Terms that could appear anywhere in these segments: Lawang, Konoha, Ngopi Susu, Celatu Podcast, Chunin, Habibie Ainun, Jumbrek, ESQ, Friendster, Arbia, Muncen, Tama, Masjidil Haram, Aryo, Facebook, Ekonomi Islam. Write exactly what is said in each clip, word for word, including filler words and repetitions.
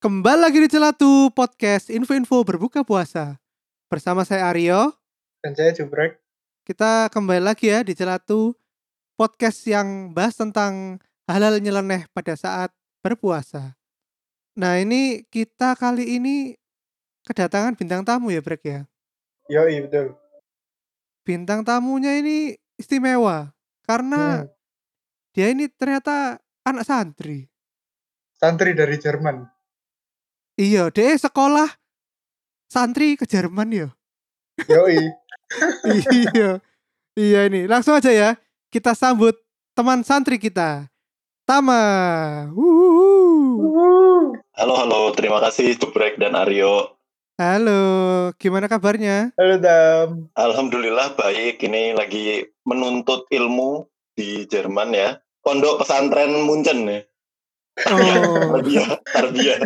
Kembali lagi di Celatu Podcast, info-info berbuka puasa. Bersama saya Aryo. Dan saya Jumbrek. Kita kembali lagi ya di Celatu Podcast yang bahas tentang halal nyeleneh pada saat berpuasa. Nah ini kita kali ini kedatangan bintang tamu ya Brek ya? Ya iya betul. Bintang tamunya ini istimewa karena hmm. dia ini ternyata anak santri. Santri dari Jerman. Iya, dia sekolah santri ke Jerman ya. Yoi. iya, iya ini. Langsung aja ya, kita sambut teman santri kita, Tama. Wuhu. Halo, halo. Terima kasih Jumbrek dan Aryo. Halo, gimana kabarnya? Halo, Tam. Alhamdulillah baik. Ini lagi menuntut ilmu di Jerman ya. Pondok pesantren Muncen ya. Oh. Arbia, Arbia.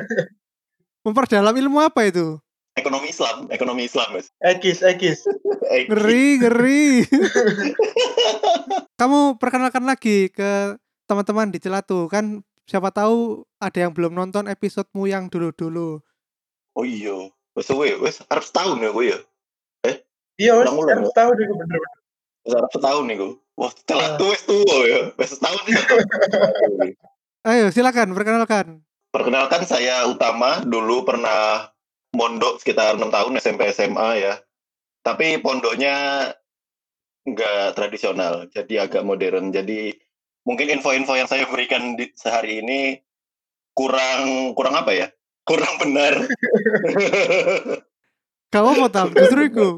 Memperdalam ilmu apa itu? Ekonomi Islam, ekonomi Islam, Mas. Ekis, ekis. Ngeri, ngeri. Kamu perkenalkan lagi ke teman-teman di Celatu. Kan siapa tahu ada yang belum nonton episodemu yang dulu-dulu. Oh iya. Wes suwe, wes arep setahun ya kowe ya. Eh? Iya, wes arep setahun iku bener-bener. Wes arep setahun iku. Wah, Celatu wes tuwa ya. Wes setahun ya. Ayo, silakan perkenalkan. Perkenalkan saya Utama, dulu pernah mondok sekitar enam tahun S M P S M A ya. Tapi pondoknya nggak tradisional, jadi agak modern. Jadi mungkin info-info yang saya berikan di sehari ini kurang kurang apa ya? Kurang benar. Kamu mau tahu? Justru itu.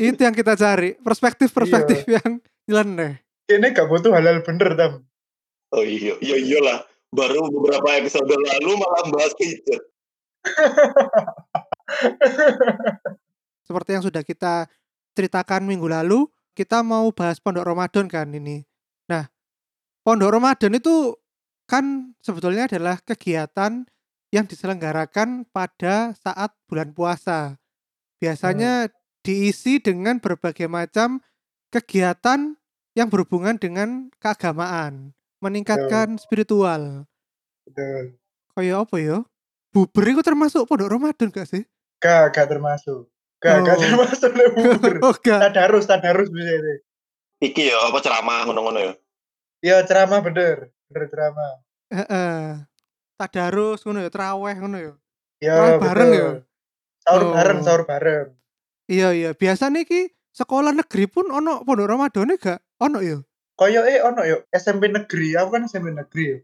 Itu yang kita cari, perspektif-perspektif iya. yang nyeleneh. Ini gak butuh halal bener, Tam. Oh iya, iya iyalah. Baru beberapa episode lalu malah bahas pijet. Seperti yang sudah kita ceritakan minggu lalu, kita mau bahas pondok Ramadan kan ini. Nah, pondok Ramadan itu kan sebetulnya adalah kegiatan yang diselenggarakan pada saat bulan puasa. Biasanya hmm. diisi dengan berbagai macam kegiatan yang berhubungan dengan keagamaan. Meningkatkan Betul. Spiritual. Betul. Kayak apa ya? Buber itu termasuk pondok Ramadan gak sih? Gak, gak termasuk. Gak, oh. gak termasuk le buber. Oh, tadarus, tadarus bisa ini. Iki ya, apa ceramah ngono-ngono ya? Ya ceramah bener, bener ceramah. Heeh. Uh, uh, tadarus ngono ya, tarawih ngono ya. Ya, bareng ya. Sahur oh. bareng, sahur bareng. Iya, iya. Biasanya iki sekolah negeri pun ono pondok Ramadane gak? Ono ya. Koyo eh ono yo S M P negeri, aku kan S M P negeri.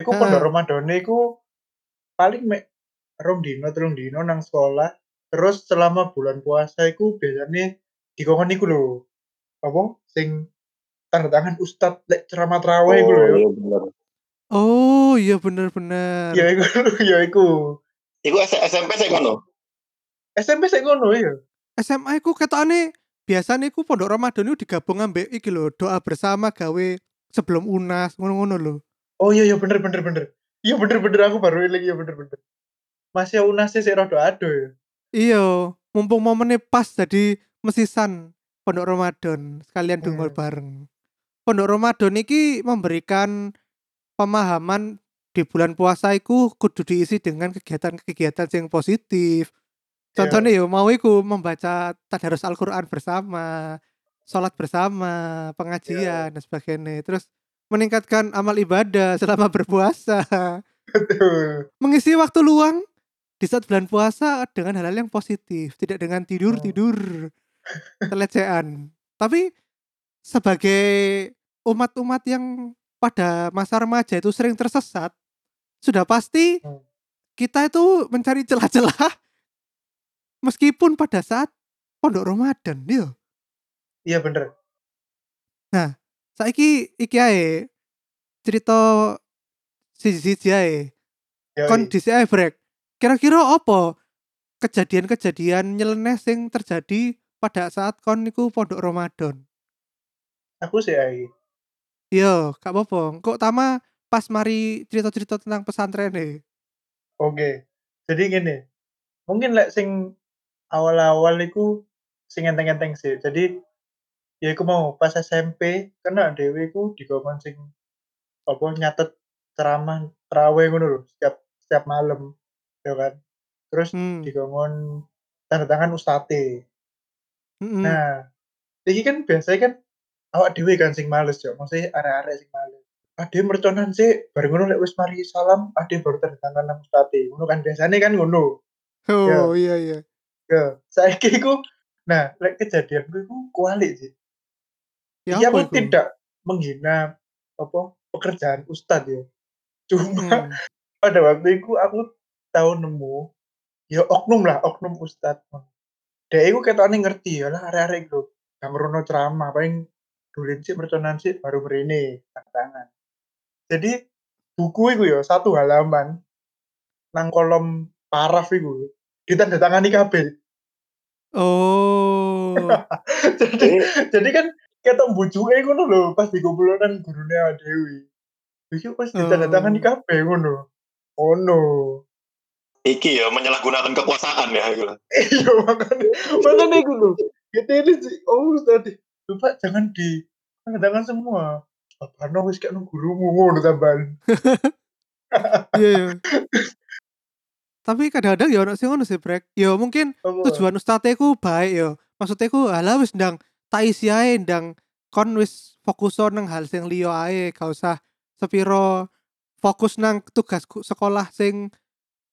Iku uh. pondok Ramadane iku paling mek rong dino telung dino nang sekolah. Terus selama bulan puasa iku biasanya dikongkon iku lho. Apa sing tanda tangan ustaz lek ceramah tarawih iku lho. Oh, iya bener-bener. Ya iku ya iku. Iku S M P sik ngono. S M P sik ngono ya. S M A iku ketokane biasanya aku pondok Ramadan itu digabung ambek iki lho, doa bersama gawe sebelum unas ngono-ngono lho. Oh iya iya bener bener bener. Iya bener bener aku baru eling ya bener bener. Masih unasnya sik rodo ado ya. Iya, mumpung momennya pas jadi mesisan pondok Ramadan sekalian dongol hmm. bareng. Pondok Ramadan iki memberikan pemahaman di bulan puasa iku kudu diisi dengan kegiatan-kegiatan yang positif. Contohnya yeah. ya mau iku membaca tadarus Al-Quran bersama, sholat bersama, pengajian yeah. dan sebagainya. Terus meningkatkan amal ibadah selama berpuasa. Betul. Mengisi waktu luang di saat bulan puasa dengan hal-hal yang positif, tidak dengan tidur-tidur, telecehan. Tapi sebagai umat-umat yang pada masa remaja itu sering tersesat, sudah pasti kita itu mencari celah-celah meskipun pada saat pondok Ramadan ya. Iya bener. Nah, saiki iki ae cerita siji-siji ae. Kondisi ae brek. Kira-kira apa kejadian-kejadian nyeleneh sing terjadi pada saat kon niku pondok Ramadan? Aku sih ae. Yo, gak apa-apa. Kok Tama pas mari cerita-cerita tentang pesantren e. Oke. Jadi ngene. Mungkin lek sing awal-awal iku sing enteng-enteng sih. Jadi ya iku mau pas S M P kena dhewe iku dikon sing apa nyatet ceramah tarawih ngono lho. Setiap setiap malam, ya kan. Terus hmm. digongon tanda tangan ustate. Hmm. Nah, iki kan biasanya kan awak dhewe kan sing males, yo. Maksudnya arek-arek sing males. Ade merconan sih, bareng ngono lek wis mari salam, ade baru tanda tangan nang ustate. Ngono kan biasanya kan ngono. Oh, ya. iya iya. Ya, saiki iku nah, lek kejadian iku kualik sih. Ya, ya aku tidak menghina apa pekerjaan ustadz ya. Cuma hmm. pada waktu itu aku tahu nemu ya oknum lah, oknum ustadz. Dek iku ketokane ngerti ya lah arek-arek iku. Gamerono ceramah paling dulen sik merconan sik baru mrene tangan. Jadi buku iku ya satu halaman nang kolom paraf iku ditandatangani kabeh. Oh. jadi eh. jadi kan ketok bujuke ngono lho pas dikumpulan gurune Dewi. Iki pas ditandatangani kabeh ngono. Ono. Iki ya menyalahgunakan kekuasaan ya iku. Iya makane makane iku lho. Ketene oh tadi. Lupa jangan di tandatangan semua. Bapakno wis kene gurumu ngono tambahan. Iya ya. Tapi kadang-kadang ya ono sing ngono sih Brek. Ya mungkin oh, tujuan ustadku baik ya. Maksudnya ku ala wis ndang tak isi ae ndang kon wis fokus nang hal sing liya ae, gak usah sepiro fokus nang tugas sekolah sing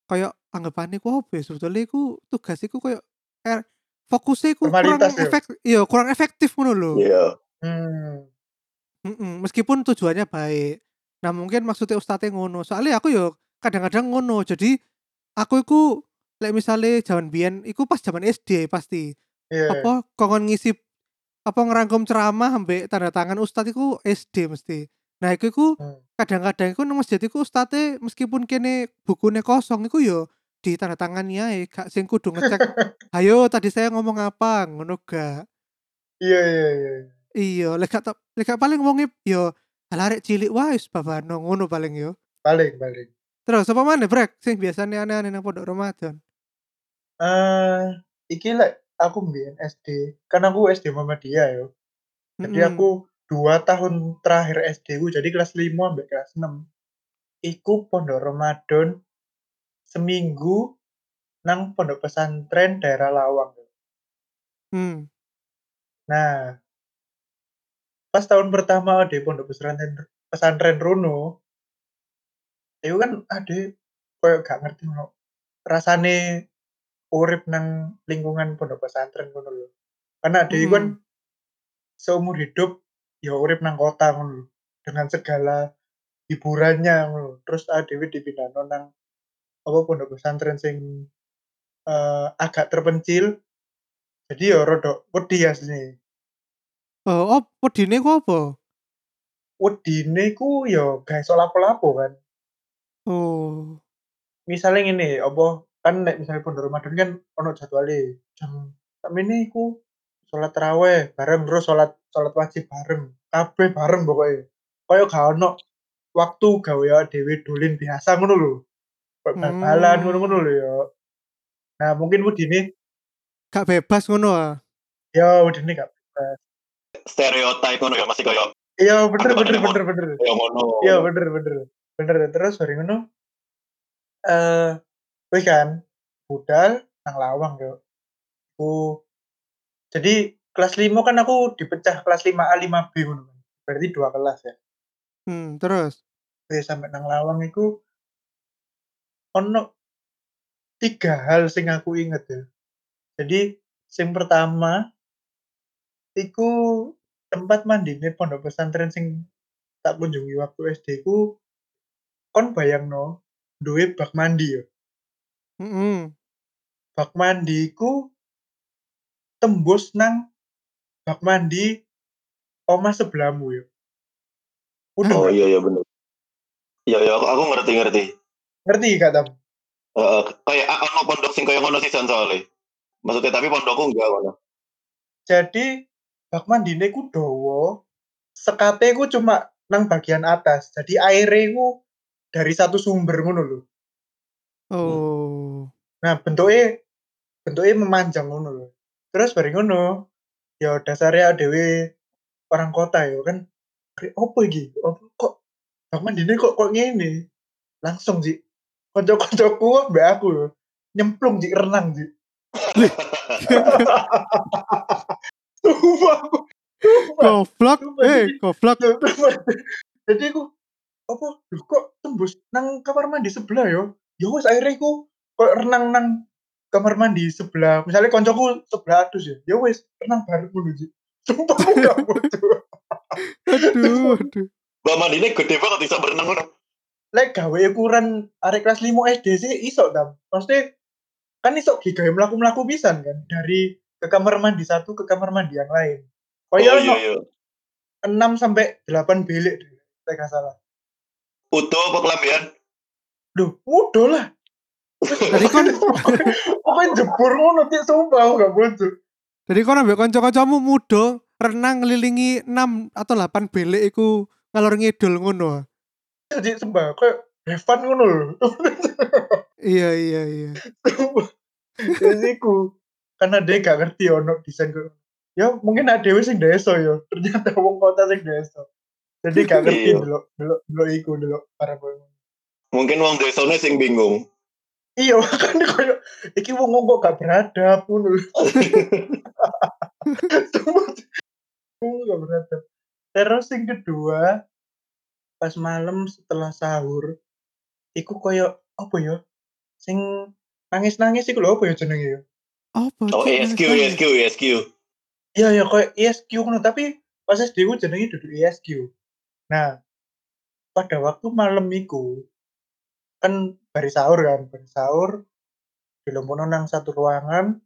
koyo anggapane ku opo ya sebetulnya ku tugas iku koyo er, fokusnya ku kurang efektif, iya kurang efektif ngono lho. Iya. Hmm. Meskipun tujuannya baik. Nah mungkin maksudnya ustadz ngono. Soalnya aku yo kadang-kadang ngono. Jadi aku iku lek misale jaman biyen iku pas jaman S D pasti. Yeah. Apa kon ngisi apa ngerangkum ceramah ambek tanda tangan ustaz iku S D mesti. Nah iku iku hmm. kadang-kadang iku nang masjid iku ustaze meskipun kene bukune kosong iku yo di tanda tangannya ae gak sing kudu ngecek. Ayo tadi saya ngomong apa ngono gak. Iya iya iya. Iya lek gak lek paling wong yo alarek cilik wae babano ngono paling yo. Paling paling. Terus apa maneh Brek sing biasanya aneh-aneh nang pondok Ramadan? Eh uh, iki lek aku mbiyen S D, kan aku S D Muhammadiyah ya. Jadi mm-hmm. aku dua tahun terakhir S D ku, jadi kelas lima sampai kelas enam. Iku pondok Ramadan seminggu nang pondok pesantren daerah Lawang. Mm. Nah, pas tahun pertama di pondok pesantren pesantren Rono, itu kan ade koyo gak ngerti ngono. Rasane urip nang lingkungan pondok pesantren ngono lho. Karena dhewe kan hmm. seumur hidup ya urip nang kota ngono dengan segala hiburannya ngono. Terus dhewe dipindahno nang apa pondok pesantren sing uh, agak terpencil. Jadi ya rodok wedi asline. Oh, oh wedine ku apa? Wedine ku ya gawe lapo-lapo kan. Oh. Misalnya ngene, apa kan nek misalnya pondok Ramadan kan ono jadwale jam sakmene iku salat tarawih bareng terus salat salat wajib bareng kabeh bareng pokoke koyo gak ono waktu gawe dhewe dolen biasa ngono lho bal-balan hmm. ngono-ngono lho ya. Nah mungkin wedine gak bebas ngono ah ya wedine gak bebas stereotip ngono ya masih koyo iya bener bener bener bener iya ngono iya bener bener bener terus bareng ngono eh kowe kan budal nang Lawang yo. Ku jadi kelas lima kan aku dipecah kelas lima A lima B ngono kan. Berarti dua kelas ya. Hmm, terus wis sampai nang Lawang iku ono tiga hal sing aku inget ya. Jadi sing pertama iku tempat mandine pondok pesantren sing tak kunjungi waktu S D ku kon bayangno duwe bak mandi yo. Mm-hmm. Bak mandiku tembus nang bak mandi omah sebelahmu ya. Udah. Oh iya iya bener. Iya iya aku, aku ngerti ngerti. Ngerti gak Tam? Uh, kayak ono pondok sing koyo ngono sisan soalé. Maksudnya tapi pondokku enggak ngono. Jadi bak mandine ku dawa, sekate ku cuma nang bagian atas. Jadi aire ku dari satu sumber ngono lho. Oh. Nah, bentuknya bentuknya memanjang ngono lho. Terus bareng ngono, ya dasarnya dhewe orang kota ya kan. Opo iki? Opo kok bak mandine kok kok ngene? Langsung sih kocok-kocok gua be aku nyemplung di renang di. Sumpah. Goblok, eh goblok. Jadi aku apa kok tembus nang kamar mandi sebelah yo. Ya wis akhirnya aku kok renang nang kamar mandi sebelah. Misalnya koncoku sebelah atus ya. Ya wis renang bareng ngono iki. Sumpah aku gak butuh. Aduh, aduh. Mbak mandine gede banget bisa berenang ngono. Lek gawe ukuran arek kelas lima S D sih iso ta. Pasti kan iso gigahe mlaku-mlaku pisan kan dari ke kamar mandi satu ke kamar mandi yang lain. Koyo oh, enam sampai delapan bilik saya enggak salah. Udo apa kelambian? Duh, udo lah. Tadi kan apa jebur ngono tek sumpah gak bodo. Jadi kon ambek kanca-kancamu mudo renang ngelilingi enam atau delapan bilik iku ngalor ngidul ngono. Jadi sembah kayak Evan ngono lho. Iya iya iya. Jadi ku karena dia gak ngerti ono desain ku. Ya mungkin ada dewe sing desa ya. Ternyata wong kota sing desa. Jadi gak ngerti delok delok delok iku delok para kowe. Mungkin wong desane sing bingung. Iya kan koyo iki wong kok gak beradab ngono. Wong gak beradab. Terus sing kedua pas malam setelah sahur iku koyo apa ya sing nangis-nangis iku lho apa ya jenenge ya apa oh E S Q E S Q E S Q iya ya koyo E S Q ngono tapi pas S D ku jenenge duduk E S Q. Nah pada waktu malam iku kan bari sahur kan bari sahur dilompono nang satu ruangan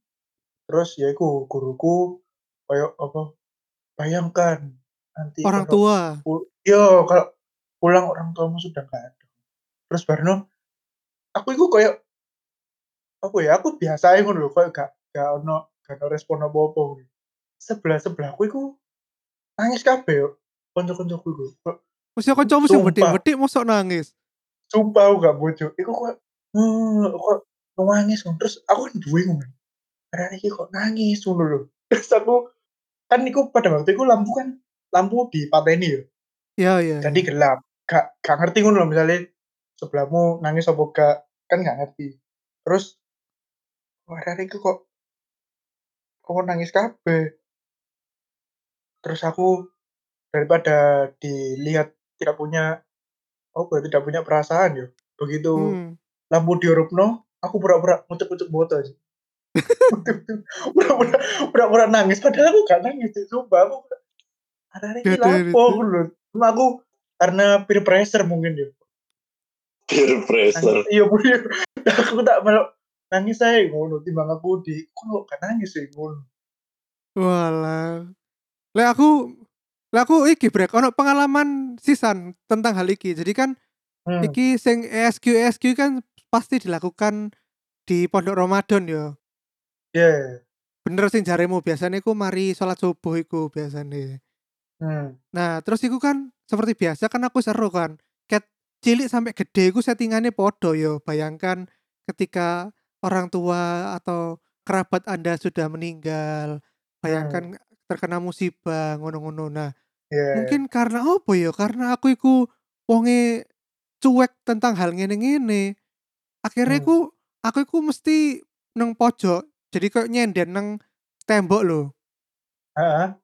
terus ya iku guruku koyo apa bayangkan nanti orang tua pu- yo kalau pulang orang tuamu sudah gak ada. Terus Barno, aku itu kayak apa ya? Aku biasa ngono lho, kayak gak gak ono gak ono respon apa-apa. Sebelah-sebelah aku itu nangis kabeh yo. Kanca-kancaku iku. Wis kok kancamu sing betik-betik mosok nangis. Sumpah aku gak bojo. Iku kok hmm, kok nangis terus aku duwe ngono. Arek iki kok nangis ngono lho. Terus aku kan iku pada waktu iku lampu kan lampu di pateni yo. Ya ya. Jadi gelap. Gak, gak ngerti ngono loh misalnya sebelahmu nangis apa gak kan gak ngerti. Terus hari-hari itu kok kok nangis kabeh. Terus aku daripada dilihat tidak punya oh berarti tidak punya perasaan ya. Begitu hmm. lampu diurupno, aku pura-pura ngucuk-ngucuk botol. Pura-pura pura-pura nangis padahal aku gak nangis sumpah aku. Hari-hari lapo lho. Aku karena peer pressure mungkin ya. Peer pressure. Nangis, iya bu, iya. Aku tak melok nangis saya ngono timbang aku di kok gak nangis sih ngono. Walah. Lah aku lah aku iki brek ono pengalaman sisan tentang hal iki. Jadi kan hmm. iki sing E S Q E S Q kan pasti dilakukan di pondok Ramadan ya. Yeah. Bener sing jaremu biasane iku mari salat subuh iku biasane. Hmm. Nah terus iku kan seperti biasa kan aku seru kan ket cilik sampai gede iku settingannya podo yo. Bayangkan ketika orang tua atau kerabat Anda sudah meninggal, bayangkan hmm. terkena musibah ngono-ngono. Nah yeah. mungkin karena apa yo karena aku iku wonge cuek tentang hal ngene-ngene akhirnya hmm. aku aku iku mesti nang pojok jadi kayak nyenden nang tembok lo. Heeh.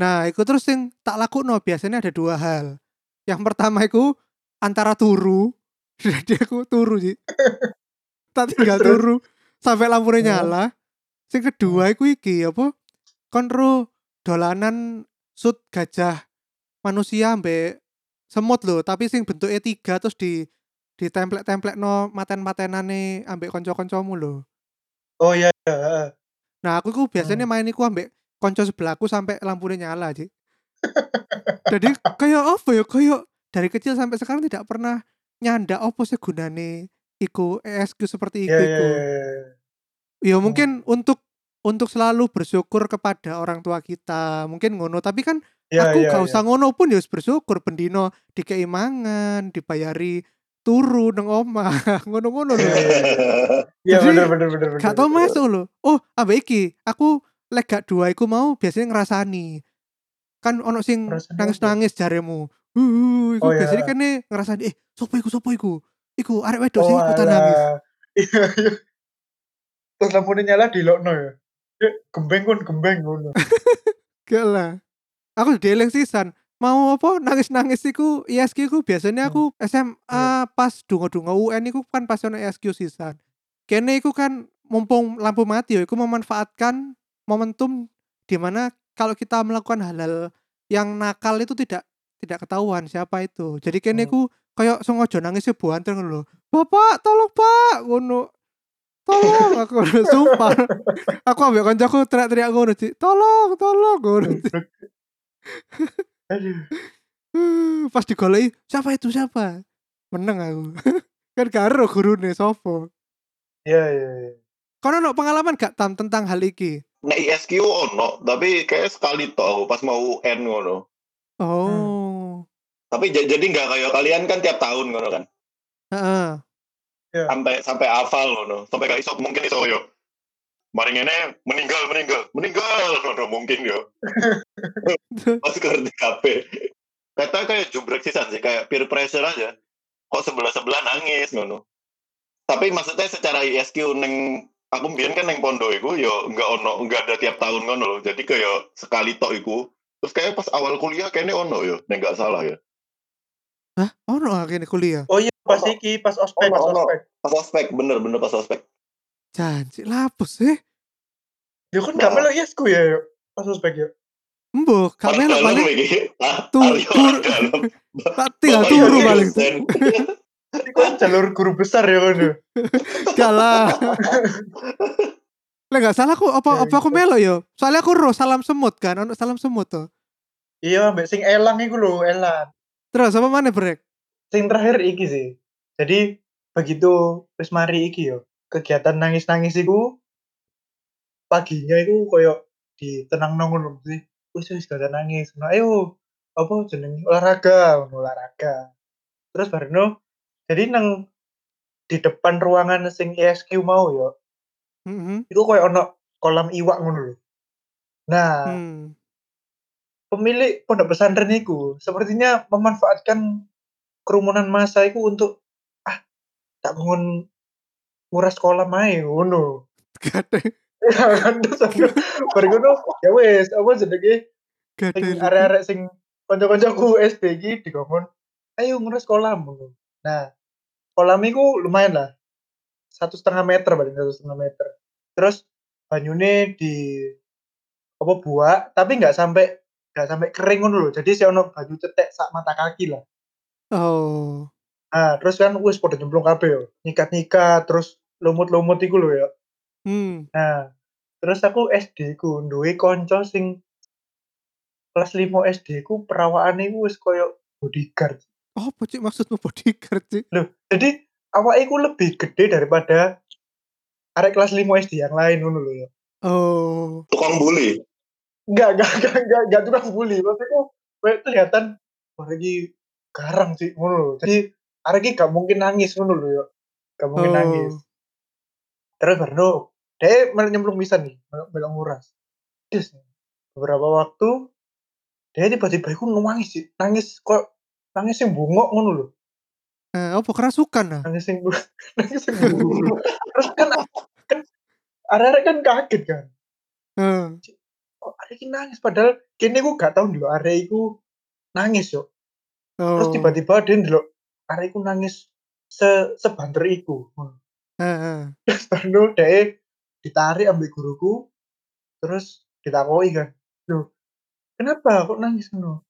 Nah, iku terus yang tak lakuno biasanya ada dua hal. Yang pertama iku antara turu, jadi aku turu sih. Tak tinggal turu sampai lampunya nyala. Sing kedua iku iki apa? Konro dolanan sut gajah manusia mbek semut lho, tapi sing bentuknya tiga terus di di templek-templekno maten-matenane ambek kanca-kancamu lho. Oh iya. Nah, aku iku biasanya main iku ambek konco sebelahku sampai lampunya nyala aja. Jadi kayak apa ya kayak dari kecil sampai sekarang tidak pernah nyanda apa sih gunane iku E S Q seperti iku. Yeah, yeah, yeah. Ya mungkin hmm. untuk untuk selalu bersyukur kepada orang tua kita mungkin ngono tapi kan yeah, aku yeah, gak usah yeah. ngono pun ya bersyukur bendino dikei mangan dibayari turu nang omah ngono-ngono lho. Ya bener-bener bener. Gak tau masuk lho. Oh ambek iki aku lek gak dua iku mau biasanya ngerasani kan ono sing nangis-nangis jaremu uh, iku oh, biasanya iya. Kan ngerasani eh sopo iku sopo iku Iku arek wedok sing ikutan nangis. Iya iya. Terus lampune nyala dilokno ya. Gembeng kon gembeng ngono. Gila. Aku deleng sisan. Mau apa nangis-nangis iku I S Q ku biasanya aku S M A pas dungo-dungo U N iku kan pas ono I S Q sisan. Kene iku kan mumpung lampu mati ya iku memanfaatkan momentum di mana kalau kita melakukan hal-hal yang nakal itu tidak tidak ketahuan siapa itu. Jadi kene iku kayak sengaja nangis e buanter ngono lho. Bapak tolong Pak ngono. Tolong aku sumpah. Aku ambek kancaku teriak-teriak ngono, tolong, tolong ngono. Aduh. Pas digoleki, siapa itu siapa? Meneng aku. Kan karo gurune sapa. Iya, iya, iya. Kono ono pengalaman gak Tam tentang hal iki? Nek I S Q ono, tapi kayak sekali tok pas mau U N ngono. Oh. Hmm. Tapi j- jadi enggak kayak kalian kan tiap tahun ngono kan. Heeh. Yeah. Sampai sampai hafal ngono, sampai gak iso mungkin iso yo. Mari ngene meninggal meninggal meninggal ngono mungkin yo. Pas kerja K P. Kata kayak jumbrek sisan sih, kayak peer pressure aja. Kok sebelah-sebelah nangis ngono. Tapi maksudnya secara I S Q ning aku mbiyen kan ning pondok iku yo enggak ono, enggak ada tiap tahun ngono lho. Jadi kayak sekali tok iku. Terus kayak pas awal kuliah kayaknya ono yo, nek enggak salah ya. Hah? Ono akhirnya kuliah? Oh iya, pas ono. Iki, pas ospek, pas ospek. Pas ospek, bener-bener pas ospek. Janji lapus sih. Eh. Ya kan gak melu yes ku ya, yuk. Pas ospek ya. Mbo, gak melu paling. Tur, tak tinggal turu paling. Ini kan jalur guru besar ya kan ya. Gak lah. Lah gak salah aku, apa apa aku melu ya. Soalnya aku roh salam semut kan, ono salam semut tuh. Iya, mbak sing elang iku lho, elang. Terus apa mana brek? Sing terakhir iki sih. Jadi begitu wis mari iki yo, kegiatan nangis-nangis iku paginya iku koyo ditenangno ngono sih. Wis wis gak nangis. Nah, ayo apa jenenge olahraga, olahraga. Terus barno jadi nang di depan ruangan sing I S Q mau yo. Mm-hmm. Itu koyo ono kolam iwak ngono lho. Nah, mm. Pemilik pondok pesantren itu sepertinya memanfaatkan kerumunan massa itu untuk ah tak bangun nguras kolam ae ngono. Gede. Ya kan bergono ya wis apa jenenge sing arek-arek sing kanca-kancaku S D iki digongon ayo nguras kolam ngono. Nah, kolam iku lumayan lah. satu koma lima meter paling satu koma lima meter. Terus banyune di apa buak tapi enggak sampai gak sampai kering ngono lho. Jadi saya ono baju cetek sak mata kaki lah. Oh. Ah, terus kan wis padha nyemplung kabeh yo. Nyikat-nyikat terus lumut-lumut iku lho ya. Hmm. Nah, terus aku S D ku duwe kanca sing kelas lima S D ku perawakane wis koyo bodyguard. Oh, apa cik maksudmu bodyguard sih? Loh, jadi awake ku lebih gede daripada arek kelas lima S D yang lain ngono lho ya. Oh. Tukang bully. Enggak, enggak, enggak, enggak, enggak juga bully. Maksudnya, kayak kelihatan, wah lagi garang sih, ngono. Jadi, arek iki gak mungkin nangis, ngono lho ya. Gak mungkin oh. nangis. Terus, baru, dia nyemplung pisan nih, belok nguras. Terus, beberapa waktu, dia tiba-tiba aku nangis sih. Nangis, kok, nangis yang bungok, ngono lho. Eh, apa kerasukan lah? Nangis yang bungok, nangis yang bungok. Terus kan, kan, arek-arek kan kaget kan. Hmm. Oh, arek iki nangis padahal kene ku gak tau ndelok arek iku nangis yo. Oh. Terus tiba-tiba dia ndelok arek iku nangis se sebanter iku. Heeh. Terus terus dhek ditarik ambek guruku terus ditakoki kan. Loh, kenapa kok nangis ngono?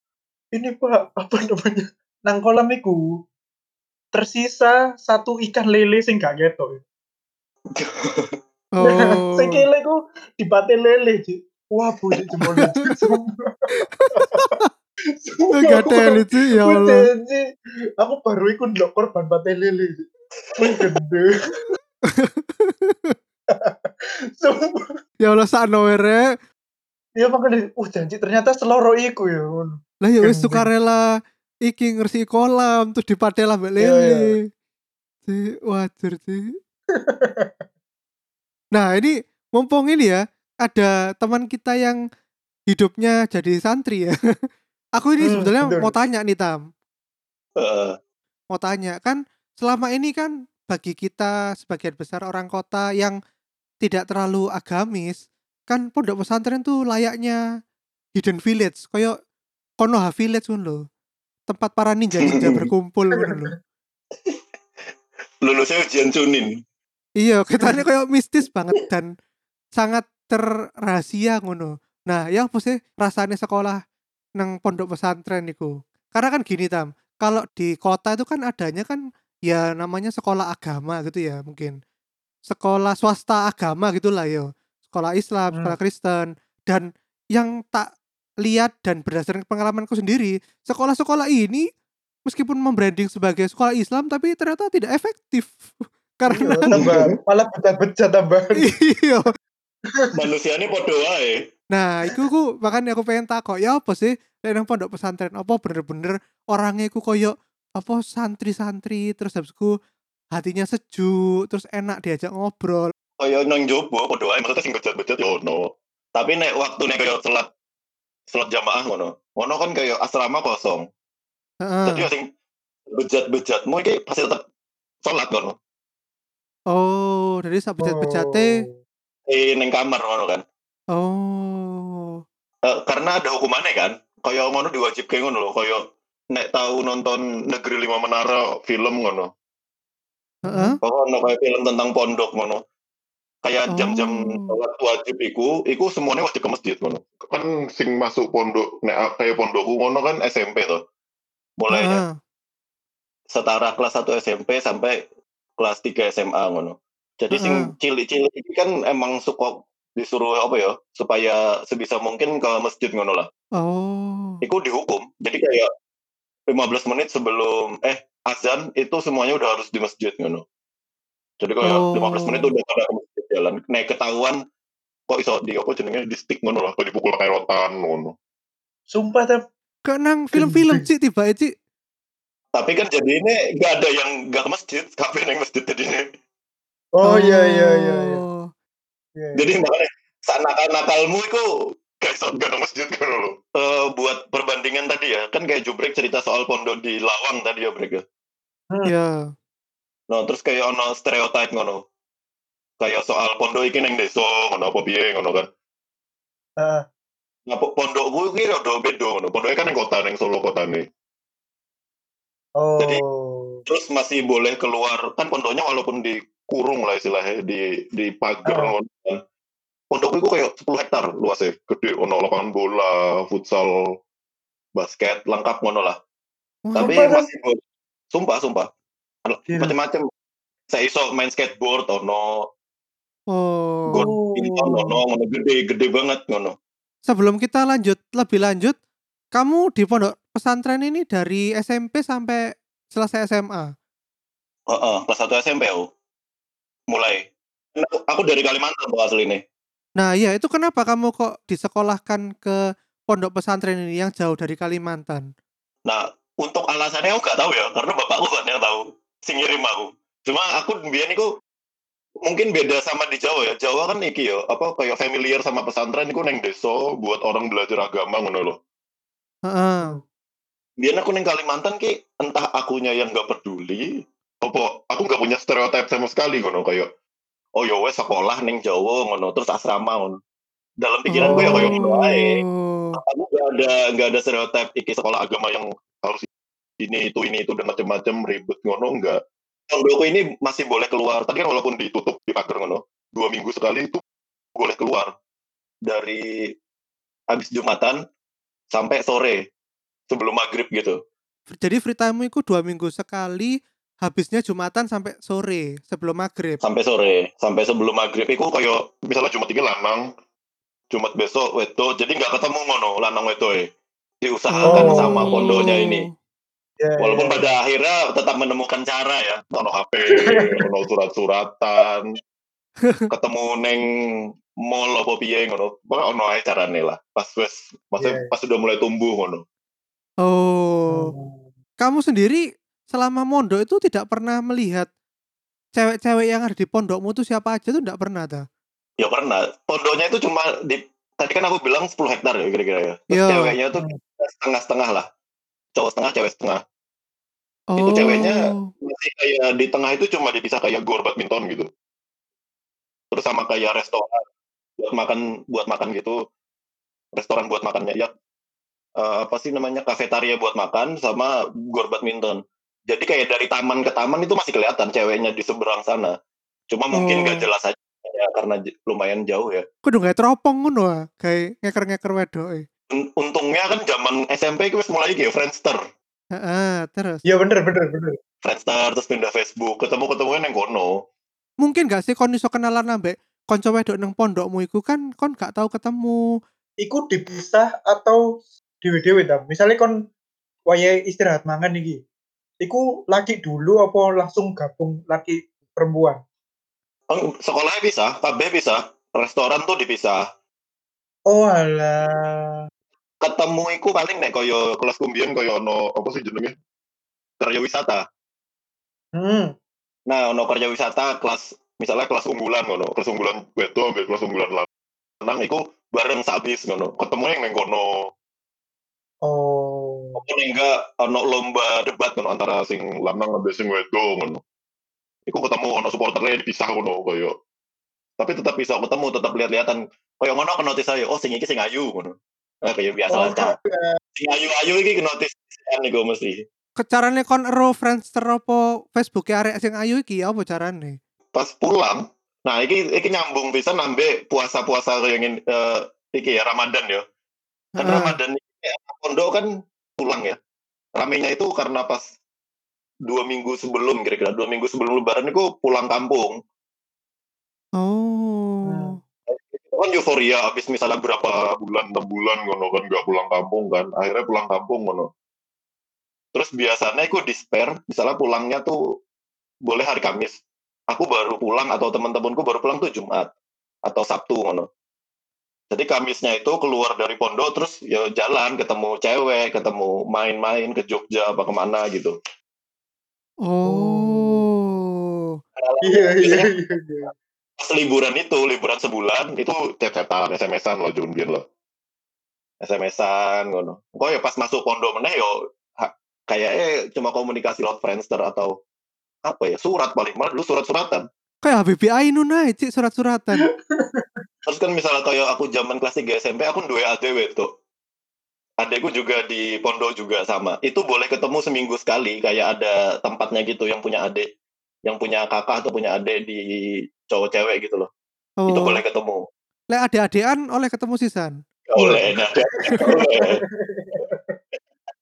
Ini Pak, apa namanya? Nang kolam iku tersisa satu ikan lele sing gak ketok. Oh. Sing lele ku dipaten lele, Ci. Wah, bujuk jempol lucu, sumpah. Sumpah, aku janji. Aku baru ikut lho korban patai lili. Wih, gede. Sumpah. Ya Allah, sakno were. Ya, makanya, uh, janji. Ternyata seloro iku ya. Lah, ya, wis sukarela iki ngersi kolam, terus dipatai lah mbak lili. Wajar, sih. Nah, ini, mumpung ini ya, ada teman kita yang hidupnya jadi santri ya. Aku ini hmm, sebetulnya betul. Mau tanya nih Tam. Uh. Mau tanya kan selama ini kan bagi kita sebagian besar orang kota yang tidak terlalu agamis, kan pondok pesantren tuh layaknya hidden village, koyo Konoha village pun loh, tempat para ninja-ninja berkumpul pun loh. Lulusnya ujian Chunin. Iya, katanya kayak mistis banget dan sangat terrahasia ngono. Nah, ya apa sih rasanya sekolah nang pondok pesantren niku? Karena kan gini Tam, kalau di kota itu kan adanya kan ya namanya sekolah agama gitu ya, mungkin sekolah swasta agama gitulah yo. Sekolah Islam, sekolah hmm. Kristen, dan yang tak lihat dan berdasarkan pengalamanku sendiri, sekolah-sekolah ini meskipun membranding sebagai sekolah Islam tapi ternyata tidak efektif. Karena iyo, tambah, malah pecah-pecah tambah. Iya. Manusiane padha wae. Nah, iku ku makane aku pengen takok, ya apa sih lek nang pondok pesantren apa bener-bener orangnya ku koyo apa santri-santri terus habis ku hatinya sejuk, terus enak diajak ngobrol. Koyo nang jowo padha wae maksudnya sing becet-becet yo ono. Tapi nek waktune koyo telat salat jamaah ngono. Ono kan koyo asrama kosong. Heeh. Tapi sing becet-becetmu iki pasti tetep salat ngono. Oh, dari sak pecat-pecate eh neng kamar ngono kan. Oh. E, karena ada hukumannya kan. Kayak ngono diwajibkan ngono lho, kayak nek tahu nonton Negeri Lima Menara film ngono. Heeh. Uh-huh. Ono kayak film tentang pondok ngono. Kayak oh. jam-jam waktu wajib iku, iku semuanya wajib ke masjid ngono. Kan sing masuk pondok nek kayak pondokku ngono kan S M P to. Mulainya. Uh-huh. Setara kelas satu S M P sampai kelas tiga S M A ngono. Jadi uh-huh. sing cilik-cilik iki kan emang suka disuruh apa ya supaya sebisa mungkin ke masjid ngono lah. Oh. Iku dihukum. Jadi kayak lima belas menit sebelum eh azan itu semuanya udah harus di masjid ngono. Jadi kayak oh. lima belas menit udah pada ke masjid jalan. Nek ketahuan kok iso di apa jenenge di stick ngono lah, kok dipukul pakai rotan ngono. Sumpah tep kenang film-film Cik tiba Cik. Tapi kan jadinya gak ada yang gak ke masjid, kabeh nang masjid jadinya. Oh iya iya iya. Jadi makanya nakal-nakalmu itu gak ke masjid kan lo. Uh, buat perbandingan tadi ya, kan kayak Jumbrek cerita soal pondok di Lawang tadi ya mereka. Iya. Yeah. Nah terus kayak ono stereotype ngono. Kayak soal pondok iki nang desa ngono apa piye ngono kan. Heeh. Uh. Nah pondokku iki rada beda ngono. Pondoknya kan nang kota nang Solo kotane. Oh. Jadi terus masih boleh keluar kan pondoknya walaupun dikurung lah istilahnya di di pagar. Oh. Pondok itu kayak sepuluh hektar luasnya, gede, ono lapangan bola, futsal, basket, lengkap ngono lah. Oh, tapi sumpah, masih boleh. Sumpah sumpah. Yeah. Macam-macam. Saya iso main skateboard ono. Oh. Golf ono ono gede gede banget ngono. Sebelum kita lanjut lebih lanjut, kamu di pondok pesantren ini dari S M P sampai selesai S M A? Oh, uh-uh, kelas satu S M P aku. Mulai. Aku dari Kalimantan loh asli ini. Nah iya, itu kenapa kamu kok disekolahkan ke pondok pesantren ini yang jauh dari Kalimantan? Nah, untuk alasannya aku gak tahu ya, karena bapakku kan yang tahu, sing ngirim aku. Cuma aku biyen iku mungkin beda sama di Jawa ya. Jawa kan iki ya, apa kayak familiar sama pesantren iku nang desa buat orang belajar agama ngono loh. Heeh. Biar aku neng Kalimantan ki entah akunya yang nggak peduli, apa aku nggak punya stereotip sama sekali ngono kayak oh ya wes sekolah neng Jawa ngono terus asrama ngono. Dalam pikiran gue oh. ya kayak ngono ae. Aku nggak ada nggak ada stereotip iki sekolah agama yang harus ini itu ini itu dan macam-macam ribet ngono enggak. Pondokku ini masih boleh keluar. Tadi kan walaupun ditutup di pagar ngono, dua minggu sekali itu boleh keluar dari habis Jumatan sampai sore. Sebelum maghrib gitu. Jadi free time-mu itu dua minggu sekali, habisnya Jumatan sampai sore, sebelum maghrib. Sampai sore, sampai sebelum maghrib. Iku kayak misalnya Jumat ini lanang, Jumat besok wedo, jadi nggak ketemu ngono lanang wedo. Diusahakan oh. sama pondoknya ini. Yeah, walaupun yeah. pada akhirnya tetap menemukan cara ya, ono H P, ono surat-suratan, ketemu neng mall apa piye ngono. Pokoknya ono ae carane lah. Pas wes, maksudnya yeah. pas sudah mulai tumbuh ngono. Oh, kamu sendiri selama mondok itu tidak pernah melihat cewek-cewek yang ada di pondokmu itu siapa aja tuh tidak pernah ta? Ya pernah. Pondoknya itu cuma di tadi kan aku bilang sepuluh hektar ya kira-kira ya. Terus ceweknya tuh setengah-setengah lah. Cowok setengah, cewek setengah. Oh. Itu ceweknya masih kayak di tengah itu cuma dipisah kayak gor badminton gitu. Terus sama kayak restoran buat makan buat makan gitu. Restoran buat makannya ya. Uh, apa sih namanya? Kafetaria buat makan sama gor badminton. Jadi kayak dari taman ke taman itu masih kelihatan ceweknya di seberang sana. Cuma mungkin oh. gak jelas aja ya, karena lumayan jauh ya. Kudu gak teropong ngono kayak ngeker-ngeker wedok. Untungnya kan zaman S M P wis mulai kayak Friendster. Heeh, terus. Ya bener bener bener. Friendster terus pindah Facebook, ketemu-ketemuan yang kono. Mungkin gak sih kon iso kenalan ambek kanca wedok nang pondokmu iku kan kon gak tau ketemu. Iku dipisah atau dhewe-dhewe ta? Misale kon wayahe istirahat mangan iki. Iku laki dulu apa langsung gabung laki perempuan? Sekolahnya bisa, kabeh bisa. Restoran tuh dipisah. Oh alah. Ketemu iku paling nek kaya kelas kumbian kaya ono apa sih jenenge? Karya wisata. Hmm. Nah, ono karya wisata kelas misalnya kelas unggulan ngono, kelas unggulan wedo ambil kelas unggulan lanang iku bareng sabis ngono. Ketemune ning kono. Oh. Apa enggak ono lomba debat kan antara sing lanang ambek sing wedok ngono. Iku ketemu ono supporternya dipisah ngono koyo. Tapi tetap bisa ketemu, tetap lihat-lihatan. Koyo ngono kena notis ae, oh sing iki sing ayu ngono. Nah, kayak biasa oh, aja. Sing ayu-ayu iki kena notis niku mesti. Kecarane kon ero Friendster apa Facebook-e arek sing ayu iki apa carane? Pas pulang. Nah, iki iki nyambung pisan ambek puasa-puasa yang ingin uh, iki ya Ramadan ya. Kan ah. Ramadan iki ya, pondok kan pulang ya, ramenya itu karena pas dua minggu sebelum kira-kira dua minggu sebelum lebaran itu pulang kampung. Oh. Nah, kan euforia abis misalnya berapa bulan enam bulan ngono kan nggak pulang kampung kan, akhirnya pulang kampung ngono. Terus biasanya aku disper, misalnya pulangnya tuh boleh hari Kamis, aku baru pulang atau teman-temanku baru pulang tuh Jumat atau Sabtu ngono. Jadi Kamisnya itu keluar dari pondok terus ya jalan ketemu cewek, ketemu main-main ke Jogja apa kemana gitu. Oh. Iya iya iya. Pas liburan itu, liburan sebulan itu tiap-tiap S M S-an lo Junbir lo. S M S-an ngono. Kok ya pas masuk pondok meneh yo kayaknya cuma komunikasi lewat Friendster atau apa ya, surat paling malah dulu surat-suratan. Kayak Habibie Ainun ae, cik surat-suratan. Terus kan misalnya kayak aku zaman kelas tiga S M P, aku duwe A D W tuh. Adekku juga di pondok juga sama. Itu boleh ketemu seminggu sekali, kayak ada tempatnya gitu yang punya adek, yang punya kakak atau punya adek di cowok-cewek gitu loh. Oh. Itu boleh ketemu. Lek adek-adekan oleh ketemu sisan. Oleh.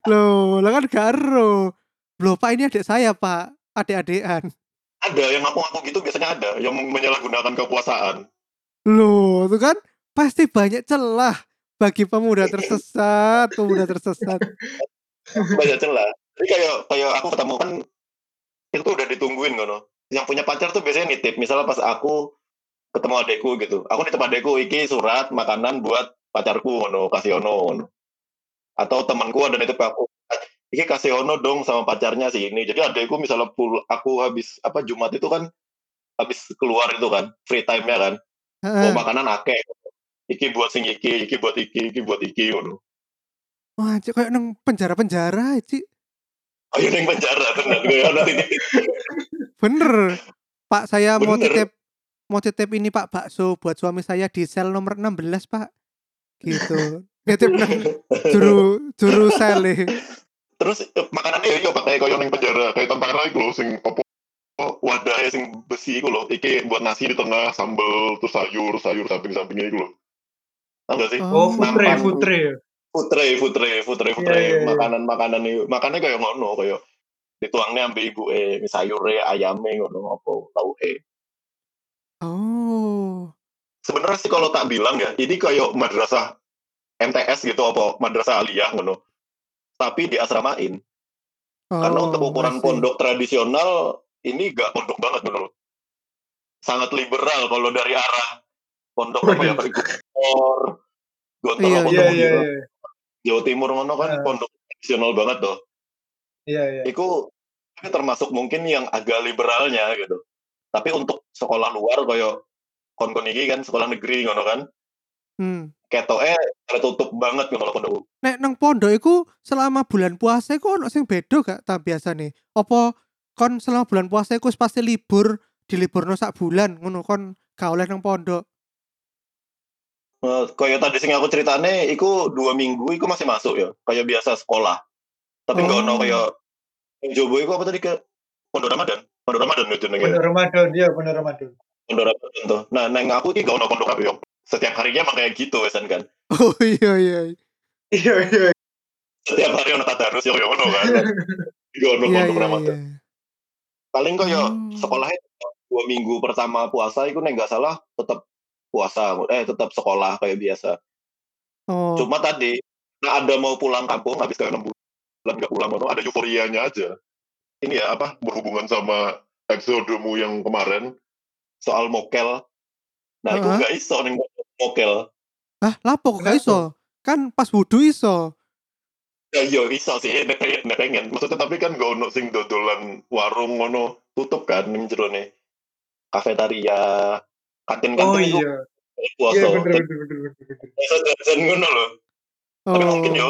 Loh, lah kan garo. Loh, Pak ini adek saya, Pak. Adek-adekan. Ada yang ngaku-ngaku gitu biasanya ada yang menyalahgunakan kekuasaan. Loh, itu kan pasti banyak celah bagi pemuda tersesat, pemuda tersesat. Banyak celah. Jadi kayak kayak aku ketemu kan itu udah ditungguin ngono. Yang punya pacar tuh biasanya nitip. Misalnya pas aku ketemu adekku gitu. Aku nitip adekku iki surat makanan buat pacarku ngono, kasih ono ngono. Atau temanku ada nitip aku. Iki kasih ono dong sama pacarnya sih ini. Jadi adekku misalnya pul- aku habis apa Jumat itu kan habis keluar itu kan free time-nya kan. Uh-huh. Oh makanan akeh. Iki buat sing iki, iki buat iki, iki buat iki ngono. Wah, cek kayak nang penjara-penjara iki. Ayo nang penjara tenan. Bener. Pak saya Bener. mau titip mau titip ini Pak bakso buat suami saya di sel nomor enam belas Pak. Gitu. Titip nang juru juru sel. Terus makanannya yo pakai koyo ning penjara, kayak tentara iku lho sing opo wadahnya sing besi iku lho, iki buat nasi di tengah sambel terus sayur, sayur samping-sampingnya iku lho. Tahu gak sih? Oh, futre, futre. Futre, futre, futre, futre. Makanan-makanan iki, makanane koyo ngono, koyo dituangne ambe ibuke, sayure, ayame ngono opo tauke. Oh. Sebenarnya sih kalau tak bilang ya, ini koyo madrasah M T S gitu apa madrasah aliyah ngono. Tapi diasramain. Oh, karena untuk ukuran masih. Pondok tradisional ini gak pondok banget menurut. Sangat liberal kalau dari arah pondok apa ya Pergor, Gontol apa gitu. Jawa Timur ngono kan uh. pondok tradisional banget tuh. Iya iya. Iku termasuk mungkin yang agak liberalnya gitu. Tapi untuk sekolah luar koyo kon-kon iki kan sekolah negeri ngono kan. Hmm. ketoke tertutup banget kalau pondok. Nek nang pondok iku selama bulan puasa iku ono sing beda gak ta biasane? Apa kon selama bulan puasa iku pasti libur, diliburno sak bulan ngono kon gak oleh nang pondok? Kaya tadi sing aku ceritane iku dua minggu iku masih masuk ya, kaya biasa sekolah. Tapi enggak oh. ono kaya njobo iku apa tadi ke pondok Ramadan? Pondok Ramadan itu nang. Pondok Ramadan dia, pondok Ramadan. Pondok Ramadan tuh. Nah, nang aku iki gak ono pondok apa yo. Setiap harinya emang kayak gitu kan kan. Oh iya iya. Iya iya. Setiap hari ono tadarus yo ono kan. Yo ono pondok Ramadan. Paling kok yo sekolahnya dua minggu pertama puasa iku nek enggak salah tetap puasa, eh tetap sekolah kayak biasa. Oh. Cuma tadi nah ada mau pulang kampung habis kayak enam bulan enggak pulang ono, ada euforianya aja. Ini ya apa berhubungan sama eksodemu yang kemarin soal mokel. Nah, uh-huh. Aku gak iso ning mokel. Hah, lapo kok gak iso? Kan pas wudu iso. Ya yo iso sih, nek pengen. Maksudnya tapi kan gak ono sing dodolan warung ngono tutup kan ning jero ne. Kafetaria, kantin-kantin. Oh iya. Iya bener bener bener. Iso jajan ngono lho. Tapi mungkin yo